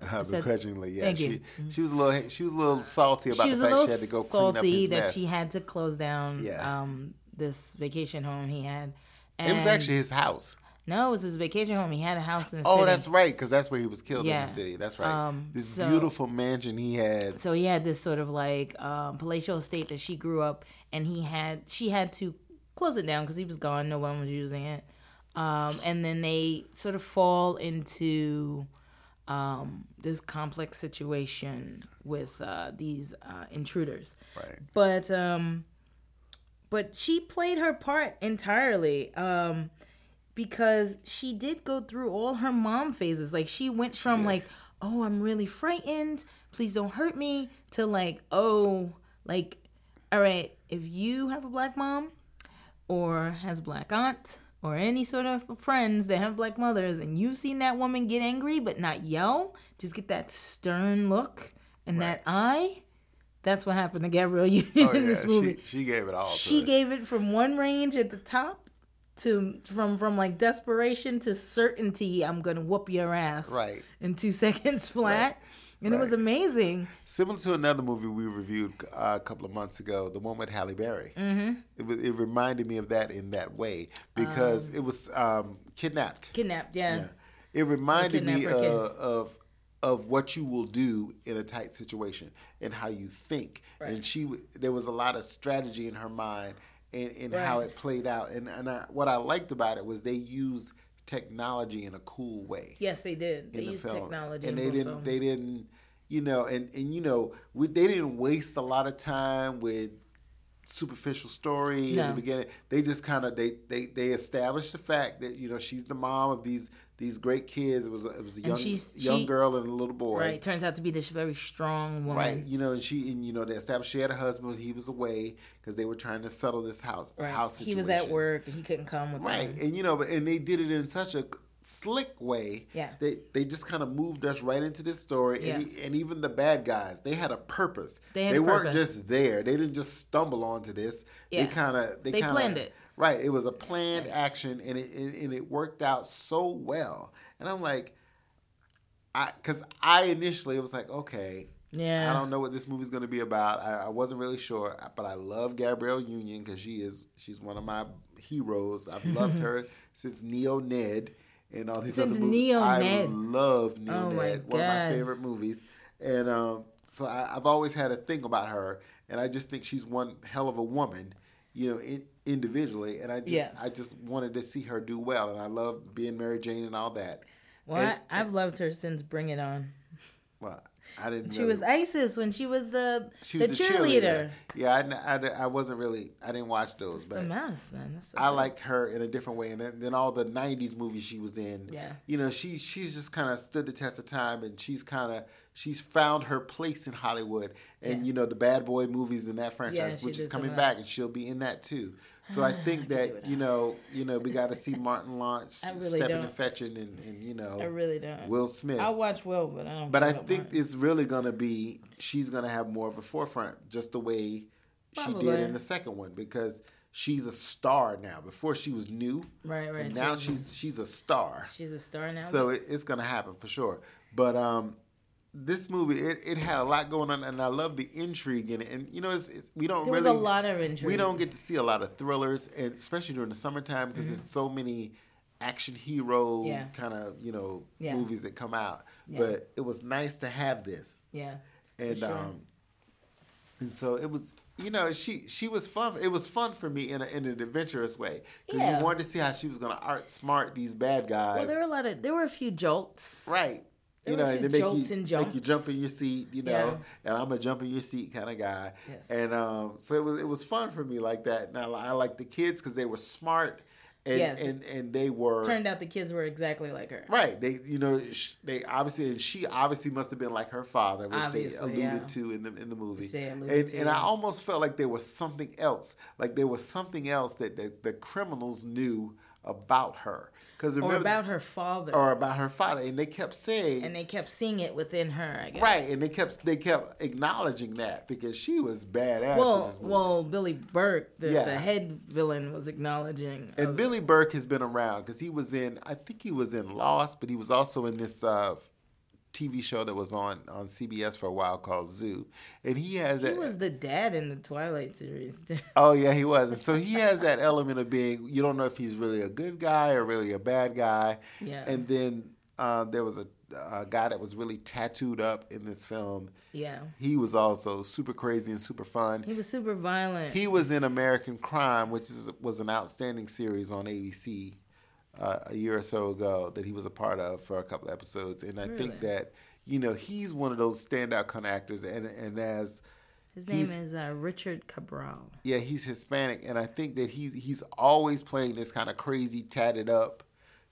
Uh, begrudgingly, yeah. Thank she you. she was a little she was a little salty about the fact she had to go clean up his mess. She was a little salty that she had to close down yeah. um, this vacation home he had. And it was actually his house. No, it was his vacation home. He had a house in the oh, city. Oh, that's right, because that's where he was killed yeah. in the city. That's right. Um, this so, beautiful mansion he had. So he had this sort of like um, palatial estate that she grew up, and he had she had to close it down because he was gone. No one was using it. Um, and then they sort of fall into um, this complex situation with uh, these uh, intruders. Right. But um, but she played her part entirely. Um, Because she did go through all her mom phases. Like, she went from, yeah. like, oh, I'm really frightened. Please don't hurt me. To, like, oh, like, all right, if you have a black mom or has a black aunt or any sort of friends that have black mothers and you've seen that woman get angry but not yell, just get that stern look and right. that eye. That's what happened to Gabrielle Union oh, in yeah. this movie. She, she gave it all. She to gave it. it from one range at the top. To from from like desperation to certainty, I'm gonna whoop your ass right in two seconds flat, right. and right. it was amazing. Similar to another movie we reviewed uh, a couple of months ago, the one with Halle Berry. Mm-hmm. It was, it reminded me of that in that way because um, it was um, kidnapped. Kidnapped, yeah. yeah. It reminded me uh, of of what you will do in a tight situation and how you think. Right. And she there was a lot of strategy in her mind. And, and right. how it played out. And, and I, what I liked about it was they used technology in a cool way. Yes, they did. They the used film. technology and in they didn't. Films. They didn't, you know, and, and you know, we, they didn't waste a lot of time with superficial story no. in the beginning. They just kind of, they, they, they established the fact that, you know, she's the mom of these these great kids. It was a, it was a young young she, girl and a little boy. Right. Turns out to be this very strong woman. Right. You know, and she and you know they established she had a husband. He was away because they were trying to settle this house right. house situation. He was at work. He couldn't come with right. them. And you know, but and they did it in such a slick way. Yeah. They they just kind of moved us right into this story. Yes. And, and even the bad guys, they had a purpose. They, had they a weren't purpose. just there. They didn't just stumble onto this. Yeah. They kind of they, they kinda, planned it. Right, it was a planned action, and it and, and it worked out so well. And I'm like, I because I initially was like, okay, yeah, I don't know what this movie's going to be about. I, I wasn't really sure, but I love Gabrielle Union because she is she's one of my heroes. I've loved her since Neo Ned and all these since other movies. Neo I Ned. love Neo oh Ned, one of my favorite movies, and um, so I, I've always had a thing about her, and I just think she's one hell of a woman. You know, in, individually, and I just yes. I just wanted to see her do well, and I love being Mary Jane and all that. Well, and, I, I've and, loved her since Bring It On. Well, I didn't. She really, was ISIS when she was the she the was cheerleader. cheerleader. Yeah, I, I, I wasn't really I didn't watch those, but the mess, man. That's so I cool. like her in a different way, and then, then all the nineties movies she was in. Yeah, you know, she she's just kind of stood the test of time, and she's kind of. She's found her place in Hollywood and, yeah. you know, the Bad Boy movies in that franchise, yeah, which is coming back, and she'll be in that, too. So I think that, you know, you know, we got to see Martin Lawrence really stepping and fetching and, and, you know, I really don't. Will Smith. I'll watch Will, but I don't But I think Martin. It's really going to be, she's going to have more of a forefront, just the way Probably. she did in the second one, because she's a star now. Before she was new. Right, right. And now she's, she's a star. She's a star now. So it, it's going to happen for sure. But, um... this movie, it, it had a lot going on, and I love the intrigue in it. And you know, it's, it's we don't there really. There was a lot of intrigue. We don't get to see a lot of thrillers, and especially during the summertime, because mm-hmm. there's so many action hero yeah. kind of you know yeah. movies that come out. Yeah. But it was nice to have this. Yeah. And sure. um, and so it was. You know, she she was fun. It was fun for me in, a, in an adventurous way because yeah. you wanted to see how she was going to outsmart these bad guys. Well, there were a lot of there were a few jolts, right? There you know, and they make you make you jump in your seat. You know, yeah. and I'm a jump in your seat kind of guy. Yes. And um, so it was it was fun for me like that. Now I, I liked the kids because they were smart. And, yes. and and they were turned out the kids were exactly like her. Right. They you know they obviously and she obviously must have been like her father, which obviously, they alluded yeah. to in the in the movie. They alluded and to. And I almost felt like there was something else, like there was something else that the, the criminals knew about her. Cause remember, or about her father. Or about her father, and they kept saying. And they kept seeing it within her, I guess. Right, and they kept they kept acknowledging that because she was badass well, in this movie. Well, Billy Burke, the, yeah. the head villain, was acknowledging. And of, Billy Burke has been around because he was in, I think he was in Lost, but he was also in this uh, T V show that was on, on C B S for a while called Zoo. And he has that. He was the dad in the Twilight series. Oh, yeah, he was. And so he has that element of being, you don't know if he's really a good guy or really a bad guy. Yeah. And then uh, there was a, a guy that was really tattooed up in this film. Yeah. He was also super crazy and super fun. He was super violent. He was in American Crime, which is was an outstanding series on A B C. Uh, a year or so ago that he was a part of for a couple episodes. And I really? think that, you know, he's one of those standout kind of actors. And, and as... His name is uh, Richard Cabral. Yeah, he's Hispanic. And I think that he's, he's always playing this kind of crazy, tatted up,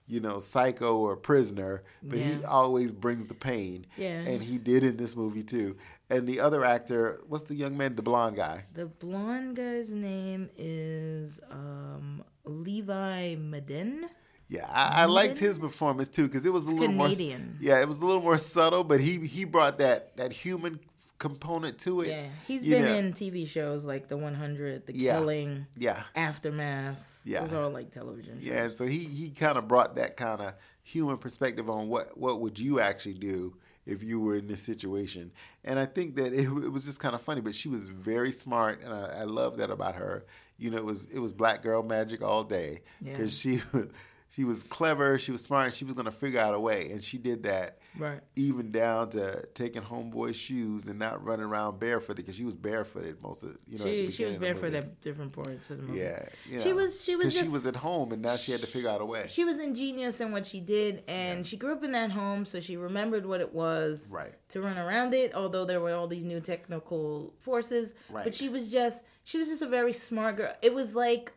you know, psycho or prisoner. But yeah. he always brings the pain. Yeah. And he did in this movie, too. And the other actor, what's the young man, the blonde guy? The blonde guy's name is um, Levi Madden. Yeah, I, I liked his performance too because it was a little Canadian. more. Yeah, it was a little more subtle, but he, he brought that, that human component to it. Yeah, he's you been know. in T V shows like The one hundred, The yeah. Killing, yeah, Aftermath. Yeah, those are all like television shows. Yeah, and so he he kind of brought that kind of human perspective on what, what would you actually do if you were in this situation. And I think that it, it was just kind of funny, but she was very smart, and I, I love that about her. You know, it was it was black girl magic all day because yeah. she was. She was clever, she was smart, and she was going to figure out a way. And she did that, right. even down to taking homeboy's shoes and not running around barefooted, because she was barefooted most of you know. She, she was barefooted at different points of the movie. Yeah. You know, she was she was just, she was at home, and now she had to figure out a way. She was ingenious in what she did, and yeah. she grew up in that home, so she remembered what it was right. to run around it, although there were all these new technical forces. Right. But she was just, she was just a very smart girl. It was like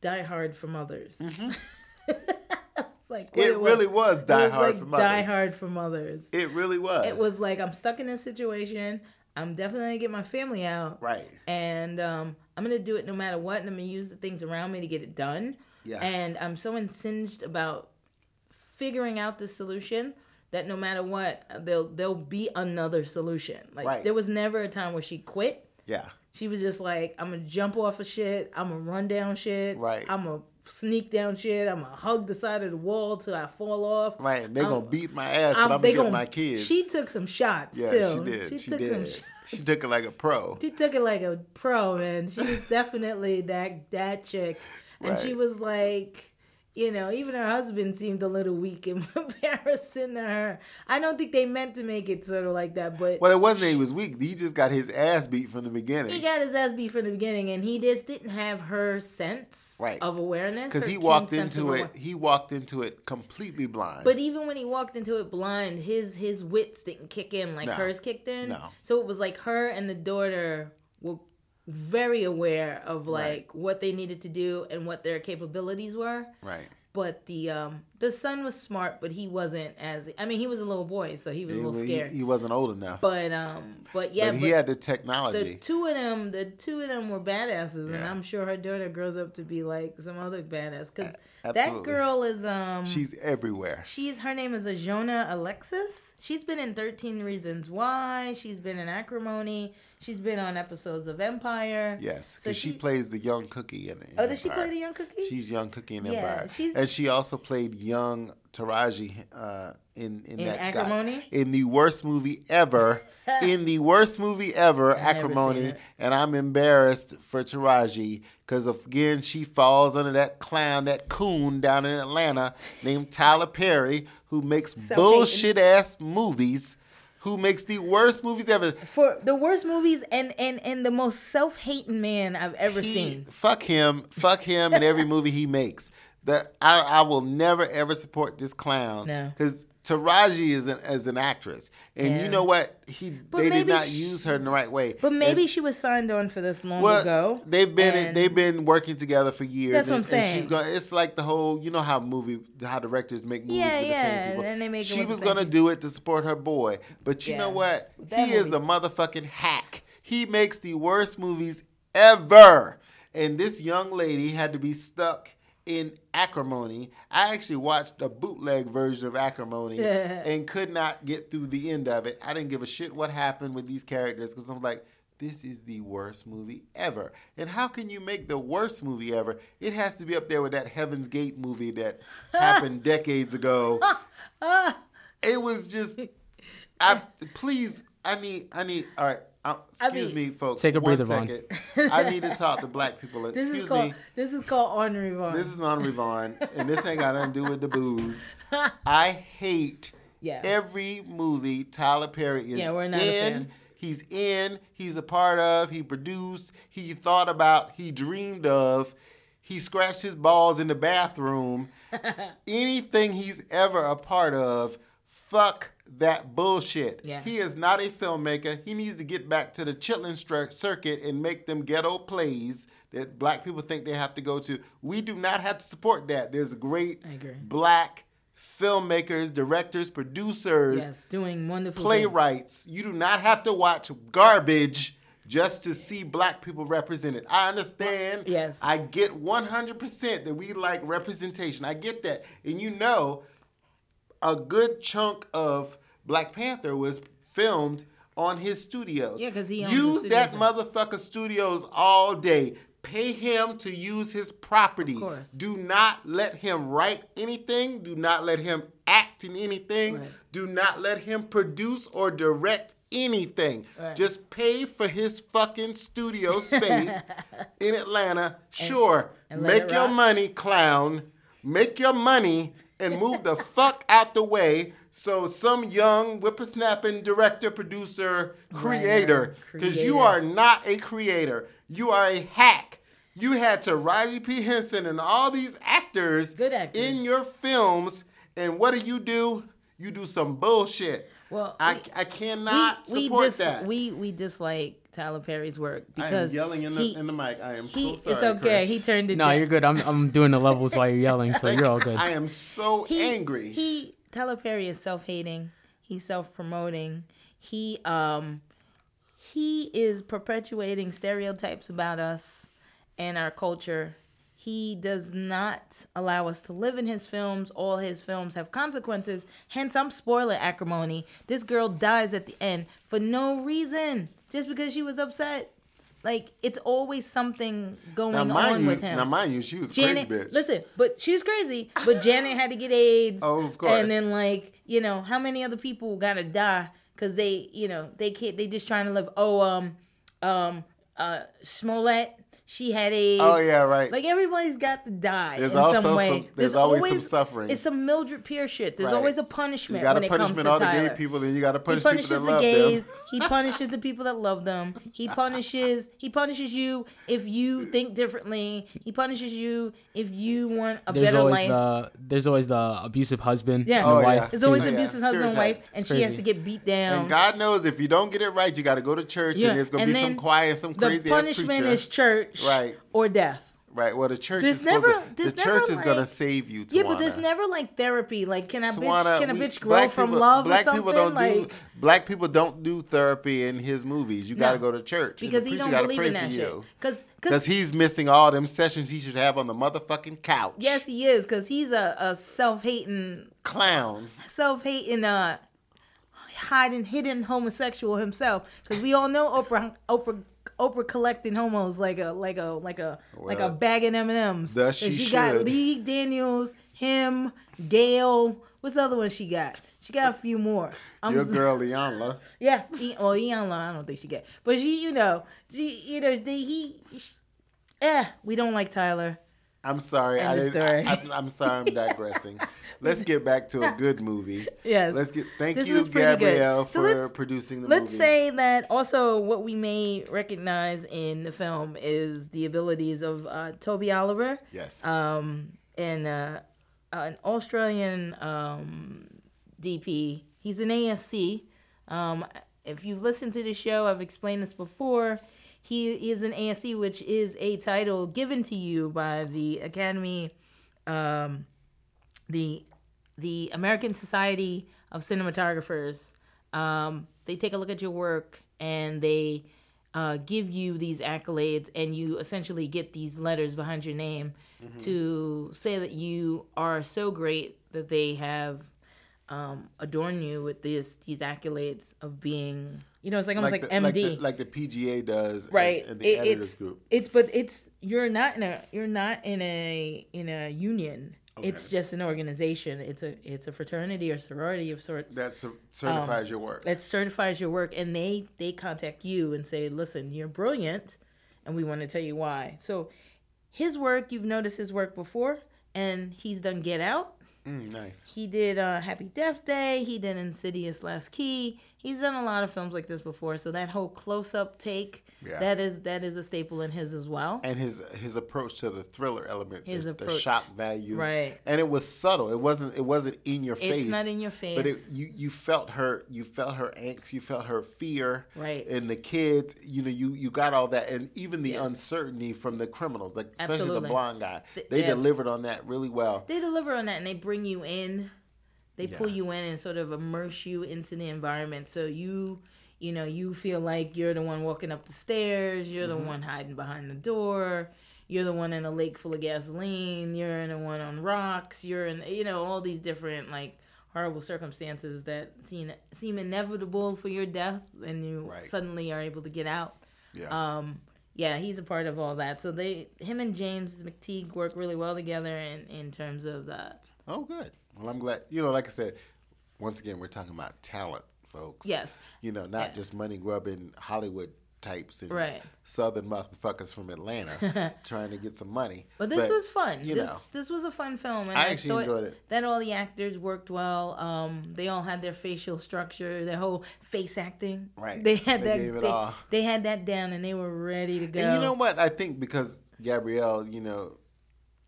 Die Hard for mothers. Mm-hmm. It's like, it, it really was, was Die it was Hard like for mothers. Die Hard for mothers. It really was. It was like, I'm stuck in this situation. I'm definitely gonna get my family out. Right. And um, I'm gonna do it no matter what, and I'm gonna use the things around me to get it done. Yeah. And I'm so incensed about figuring out the solution that no matter what, there'll there'll be another solution. Like right. there was never a time where she quit. Yeah. She was just like, I'm gonna jump off of shit. I'm gonna run down shit. Right. I'm gonna sneak down shit. I'm gonna hug the side of the wall till I fall off. Right. And they're um, gonna beat my ass, I'm, but I'm gonna get my kids. She took some shots yeah, too. She did. She, she took did. some shots. She took it like a pro. She took it like a pro, man. She was definitely that that chick. And right. she was like, you know, even her husband seemed a little weak and embarrassing to her. I don't think they meant to make it sort of like that, but... Well, it wasn't that he was weak. He just got his ass beat from the beginning. He got his ass beat from the beginning, and he just didn't have her sense right. of awareness. Because he walked into it, he walked into it completely blind. But even when he walked into it blind, his his wits didn't kick in like no. hers kicked in. No. So it was like her and the daughter were very aware of like right. what they needed to do and what their capabilities were. Right. But the um the son was smart, but he wasn't as I mean he was a little boy, so he was he, a little scared. He, he wasn't old enough. But um but yeah, but he but had the technology. The two of them, the two of them were badasses, yeah. and I'm sure her daughter grows up to be like some other badass because that girl is um she's everywhere. She's her name is Ajona Alexis. She's been in thirteen Reasons Why. She's been in Acrimony. She's been on episodes of Empire. Yes, because so she, she plays the young cookie in it. Oh, does Empire. She play the young cookie? She's young cookie in yeah, Empire. She's, and she also played young Taraji uh, in, in, in that Acrimony? Guy. In the worst movie ever. in the worst movie ever, I've Acrimony. And I'm embarrassed for Taraji because, again, she falls under that clown, that coon down in Atlanta named Tyler Perry, who makes so bullshit-ass movies. Who makes the worst movies ever? For the worst movies and and, and the most self-hating man I've ever he, seen. Fuck him. Fuck him in every movie he makes. The, I, I will never, ever support this clown. No. Because Taraji is an, is an actress. And yeah. you know what? He but They did not she, use her in the right way. But maybe and, she was signed on for this long well, ago. They've been they've been working together for years. That's and, what I'm saying. And she's going, it's like the whole, you know how movie how directors make movies yeah, with yeah, the same people. And they make she was going to do it to support her boy. But you yeah. know what? That he movie. is a motherfucking hack. He makes the worst movies ever. And this young lady had to be stuck in Acrimony. I actually watched a bootleg version of Acrimony yeah. and could not get through the end of it. I didn't give a shit what happened with these characters because I'm like, this is the worst movie ever. And how can you make the worst movie ever? It has to be up there with that Heaven's Gate movie that happened decades ago. It was just, I please, I need, I need, all right. Uh, excuse I mean, me, folks. Take a breather, Vaughn. I need to talk to black people. Excuse this is called, me. This is called Honorary Vaughn. This is Honorary Vaughn, and this ain't got nothing to do with the booze. I hate yeah. every movie Tyler Perry is yeah, we're not in. A fan. He's in. He's a part of. He produced. He thought about. He dreamed of. He scratched his balls in the bathroom. Anything he's ever a part of, fuck that bullshit. Yeah. He is not a filmmaker. He needs to get back to the chitlin stri- circuit and make them ghetto plays that black people think they have to go to. We do not have to support that. There's great black filmmakers, directors, producers, yes, doing wonderful playwrights. Things. You do not have to watch garbage just to see black people represented. I understand. Yes. I get one hundred percent that we like representation. I get that. And you know, a good chunk of Black Panther was filmed on his studios. Yeah, because he owns use the that motherfucker's studios all day. Pay him to use his property. Of course. Do not let him write anything. Do not let him act in anything. Right. Do not let him produce or direct anything. Right. Just pay for his fucking studio space in Atlanta. Sure, and, and make your rock. money, clown. Make your money. And move the fuck out the way so some young whippersnapping director, producer, creator, because you are not a creator. You are a hack. You had Taraji P. Henson and all these actors in your films, and what do you do? You do some bullshit. Well, I, we, I cannot we, support we dis- that. We we dislike Tyler Perry's work because I am yelling in the he, in the mic. I am he, so sorry. It's okay. Chris. He turned it. No, down. You're good. I'm I'm doing the levels while you're yelling, so you're all good. I am so he, angry. He Tyler Perry is self-hating. He's self-promoting. He um he is perpetuating stereotypes about us and our culture. He does not allow us to live in his films. All his films have consequences. Hence, I'm spoiling Acrimony. This girl dies at the end for no reason, just because she was upset. Like, it's always something going on you, with him. Now, mind you, she was Janet, crazy bitch. Listen, but she's crazy. But Janet had to get AIDS. Oh, of course. And then, like, you know, how many other people gotta die because they, you know, they can't. They just trying to live. Oh, um, um, uh, Smollett. She had AIDS. Oh, yeah, right. Like, everybody's got to die there's in also some way. Some, there's there's always, always some suffering. It's some Mildred Pierce shit. There's right. always a punishment when it comes to Tyler. You got to punishment all the gay people, and you got to punish people that love them. He punishes the gays. He punishes the people that love them. He punishes He punishes you if you think differently. He punishes you if you want a there's better life. The, there's always the abusive husband yeah. and oh, wife. Yeah. There's always oh, abusive yeah. husband and wife, and crazy. She has to get beat down. And God knows if you don't get it right, you got to go to church, yeah. and there's going to be some choir and some crazy-ass preacher. The punishment is church. Right. Or death. Right. Well, the church there's is never, to, the church like, is gonna save you. Tawana. Yeah, but there's never like therapy. Like, can a Tawana, bitch can a we, bitch grow from people, love black or something? People don't like, do, black people don't do therapy in his movies. You no, gotta go to church because he don't believe in that shit. Because because he's missing all them sessions he should have on the motherfucking couch. Yes, he is. Because he's a, a self hating clown. Self hating uh hiding, hidden homosexual himself, because we all know Oprah, Oprah, Oprah collecting homos like a, like a, like a, well, like a bag of M and M's. That she, she got Lee Daniels, him, Gail. What's the other one she got? She got a few more. I'm Your just, girl, Iyanla. Yeah, I, well, Iyanla, I don't think she got, but she, you know, she, you know, the, he, she, eh, we don't like Tyler. I'm sorry. I didn't, I, I, I'm sorry. I'm digressing. Let's get back to a good movie. Yes. Let's get. Thank this you, Gabrielle, so for producing the let's movie. Let's say that also what we may recognize in the film is the abilities of uh, Toby Oliver. Yes. Um, and uh, an Australian um, D P. He's an A S C. Um, if you've listened to the show, I've explained this before. He is an A S C, which is a title given to you by the Academy, um, the the American Society of Cinematographers. Um, they take a look at your work and they uh, give you these accolades, and you essentially get these letters behind your name mm-hmm. to say that you are so great that they have um, adorned you with this these accolades of being. You know, it's like almost like, like the, M D, like the, like the P G A does, right? And the it, editors it's, group. It's but it's you're not in a you're not in a in a union. Okay. It's just an organization. It's a it's a fraternity or sorority of sorts that c- certifies um, your work. That certifies your work, and they they contact you and say, "Listen, you're brilliant, and we want to tell you why." So, his work, you've noticed his work before, and he's done Get Out. Mm, nice. He did uh, Happy Death Day. He did Insidious Last Key. He's done a lot of films like this before, so that whole close-up take, yeah. that is that is a staple in his as well. And his his approach to the thriller element, his the, approach. the shock value, right? And it was subtle. It wasn't it wasn't in your it's face. It's not in your face. But it, you you felt her you felt her angst. You felt her fear, right? And the kids, you know, you, you got all that, and even the yes. uncertainty from the criminals, like especially Absolutely. the blonde guy. They yes. delivered on that really well. They deliver on that, and they bring you in. They yeah. pull you in and sort of immerse you into the environment. So you, you know, you feel like you're the one walking up the stairs. You're mm-hmm. the one hiding behind the door. You're the one in a lake full of gasoline. You're the one on rocks. You're in, you know, all these different, like, horrible circumstances that seem, seem inevitable for your death. And you right. suddenly are able to get out. Yeah. Um, yeah, he's a part of all that. So they, him and James McTeague work really well together in, in terms of the... Oh, good. Well, I'm glad. You know, like I said, once again, we're talking about talent, folks. Yes. You know, not yeah. just money-grubbing Hollywood types and right. southern motherfuckers from Atlanta trying to get some money. But this but, was fun. You this know. this was a fun film. And I, I actually enjoyed it. That all the actors worked well. Um, they all had their facial structure, their whole face acting. Right. They had they that. Gave it they, all. they had that down, and they were ready to go. And you know what? I think because Gabrielle, you know.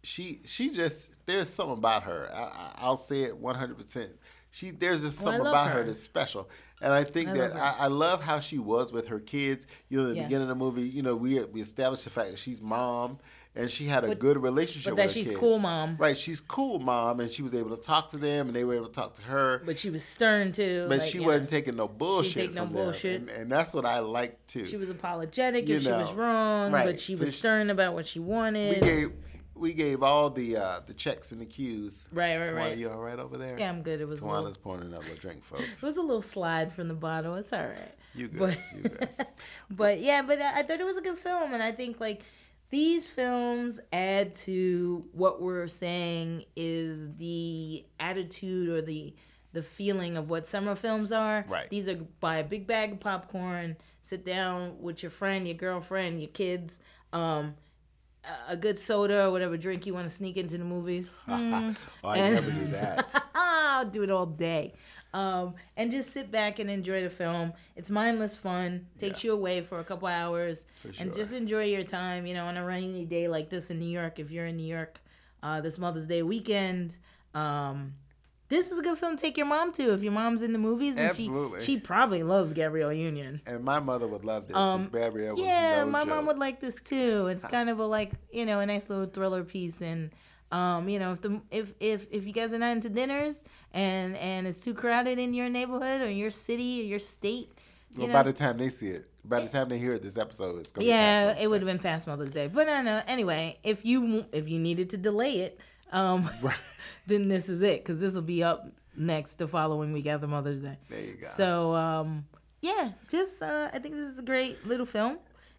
She she just there's something about her. I, I'll say it one hundred percent. She there's just something well, about her. her that's special, and I think I that love I, I love how she was with her kids. You know, at the yeah. beginning of the movie, you know, we we established the fact that she's mom, and she had a but, good relationship. But that with her she's kids. cool, mom. Right, she's cool, mom, and she was able to talk to them, and they were able to talk to her. But she was stern too. But like, she yeah. wasn't taking no bullshit. She take no from bullshit, them. And, and that's what I like too. She was apologetic you if know. she was wrong, right. but she so was she, stern about what she wanted. We gave, We gave all the uh, the checks and the cues. Right, right, Tawana, right. Tawana, you all right over there? Yeah, I'm good. It was. Tawana's little... pouring another drink, folks. It was a little slide from the bottle. It's all right. You good? But, you good. But yeah, but I, I thought it was a good film, and I think like these films add to what we're saying is the attitude or the the feeling of what summer films are. Right. These are buy a big bag of popcorn, sit down with your friend, your girlfriend, your kids. Um, A good soda or whatever drink you want to sneak into the movies. Mm. oh, I and, never do that. I'll do it all day. Um, and just sit back and enjoy the film. It's mindless fun. Takes yeah. you away for a couple hours. For sure. And just enjoy your time, you know, on a rainy day like this in New York. If you're in New York uh, this Mother's Day weekend, um, this is a good film to take your mom to if your mom's in the movies. And Absolutely. She, she probably loves Gabrielle Union. And my mother would love this because um, Gabrielle was Yeah, no my joke. mom would like this too. It's kind of a like, you know, a nice little thriller piece. And, um, you know, if the if, if, if you guys are not into dinners and, and it's too crowded in your neighborhood or your city or your state. You well, know, by the time they see it, by the time they hear this episode, it's going to yeah, be past Mother's Day. Yeah, it would have been past Mother's Day. But I know. Anyway, if you, if you needed to delay it. um, right. then this is it, because this will be up next the following week after Mother's Day. There you go. So, um, yeah, just uh, I think this is a great little film.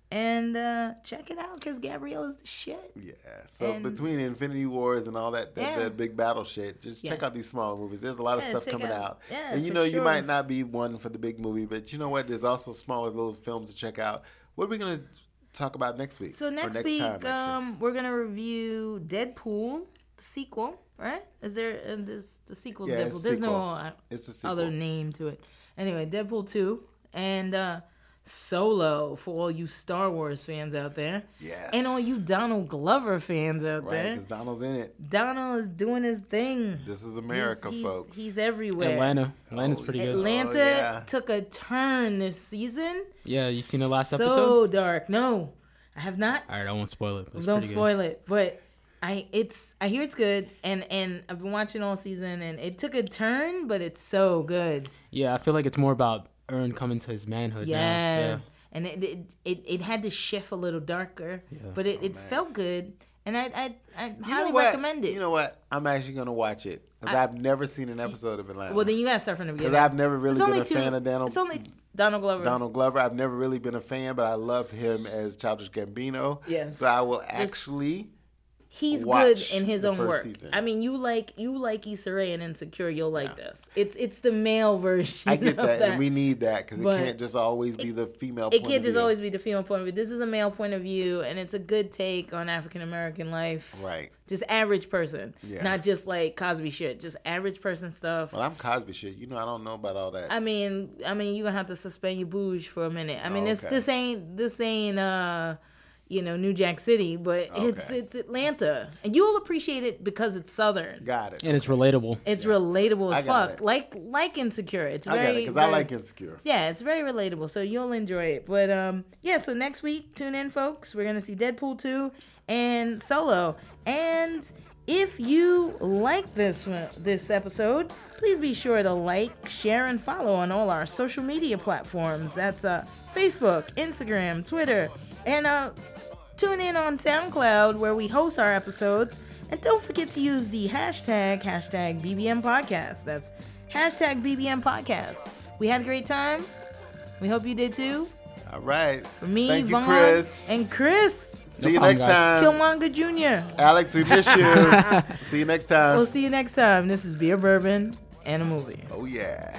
And uh, check it out, because Gabrielle is the shit. Yeah. So and between Infinity Wars and all that, that, yeah. that big battle shit, just yeah. check out these small movies. There's a lot yeah, of stuff coming out. out. Yeah, and you know, sure. you might not be one for the big movie, but you know what? There's also smaller little films to check out. What are we going to talk about next week? So next, next week, time, um, we're going to review Deadpool, the sequel, right? Is there uh, this, the sequel yeah, to Deadpool? There's sequel. no uh, it's a sequel. other name to it. Anyway, Deadpool two. And... Uh, Solo for all you Star Wars fans out there. Yes. And all you Donald Glover fans out right, there. Right, because Donald's in it. Donald is doing his thing. This is America, he's, he's, folks. He's everywhere. Atlanta. Atlanta's oh, pretty good. Atlanta oh, yeah. took a turn this season. Yeah, you seen the last so episode? So dark. No, I have not. All right, I won't spoil it. Don't spoil good. it. But I it's I hear it's good, and, and I've been watching all season, and it took a turn, but it's so good. Yeah, I feel like it's more about... Ern coming to his manhood. Yeah, now. yeah. and it, it it it had to shift a little darker, yeah. but it, oh, it felt good, and I I, I highly recommend it. You know what? I'm actually gonna watch it because I've never seen an episode of Atlanta. Well, then you gotta start from the beginning. Because I've never really been a two, fan of Donald. It's only Donald Glover. Donald Glover. I've never really been a fan, but I love him as Childish Gambino. Yes. So I will actually. It's, He's good in his own work. Season. I mean, you like you like Issa Rae and Insecure. You'll like yeah. this. It's it's the male version. I get that, of that. and we need that because it can't just always it, be the female. It point can't of just view. always be the female point of view. This is a male point of view, and it's a good take on African American life. Right. Just average person, yeah. not just like Cosby shit. Just average person stuff. Well, I'm Cosby shit. You know, I don't know about all that. I mean, I mean, you're gonna have to suspend your bouge for a minute. I mean, oh, okay. this this ain't this ain't. uh You know, New Jack City, but okay. it's it's Atlanta, and you'll appreciate it because it's Southern. Got it. And it's relatable. It's yeah. relatable as fuck. It. Like like Insecure. It's I very. I got it because I like Insecure. Yeah, it's very relatable, so you'll enjoy it. But um, yeah. So next week, tune in, folks. We're gonna see Deadpool two and Solo. And if you like this one, this episode, please be sure to like, share, and follow on all our social media platforms. That's uh, Facebook, Instagram, Twitter, and uh. Tune in on SoundCloud where we host our episodes. And don't forget to use the hashtag, hashtag B B M Podcast. That's hashtag B B M Podcast. We had a great time. We hope you did too. All right. For me, Thank Vaughn, you, Chris. and Chris. See no you next guys. time. Killmonger Junior Alex, we miss you. See you next time. We'll see you next time. This is Beer Bourbon and a Movie. Oh, yeah.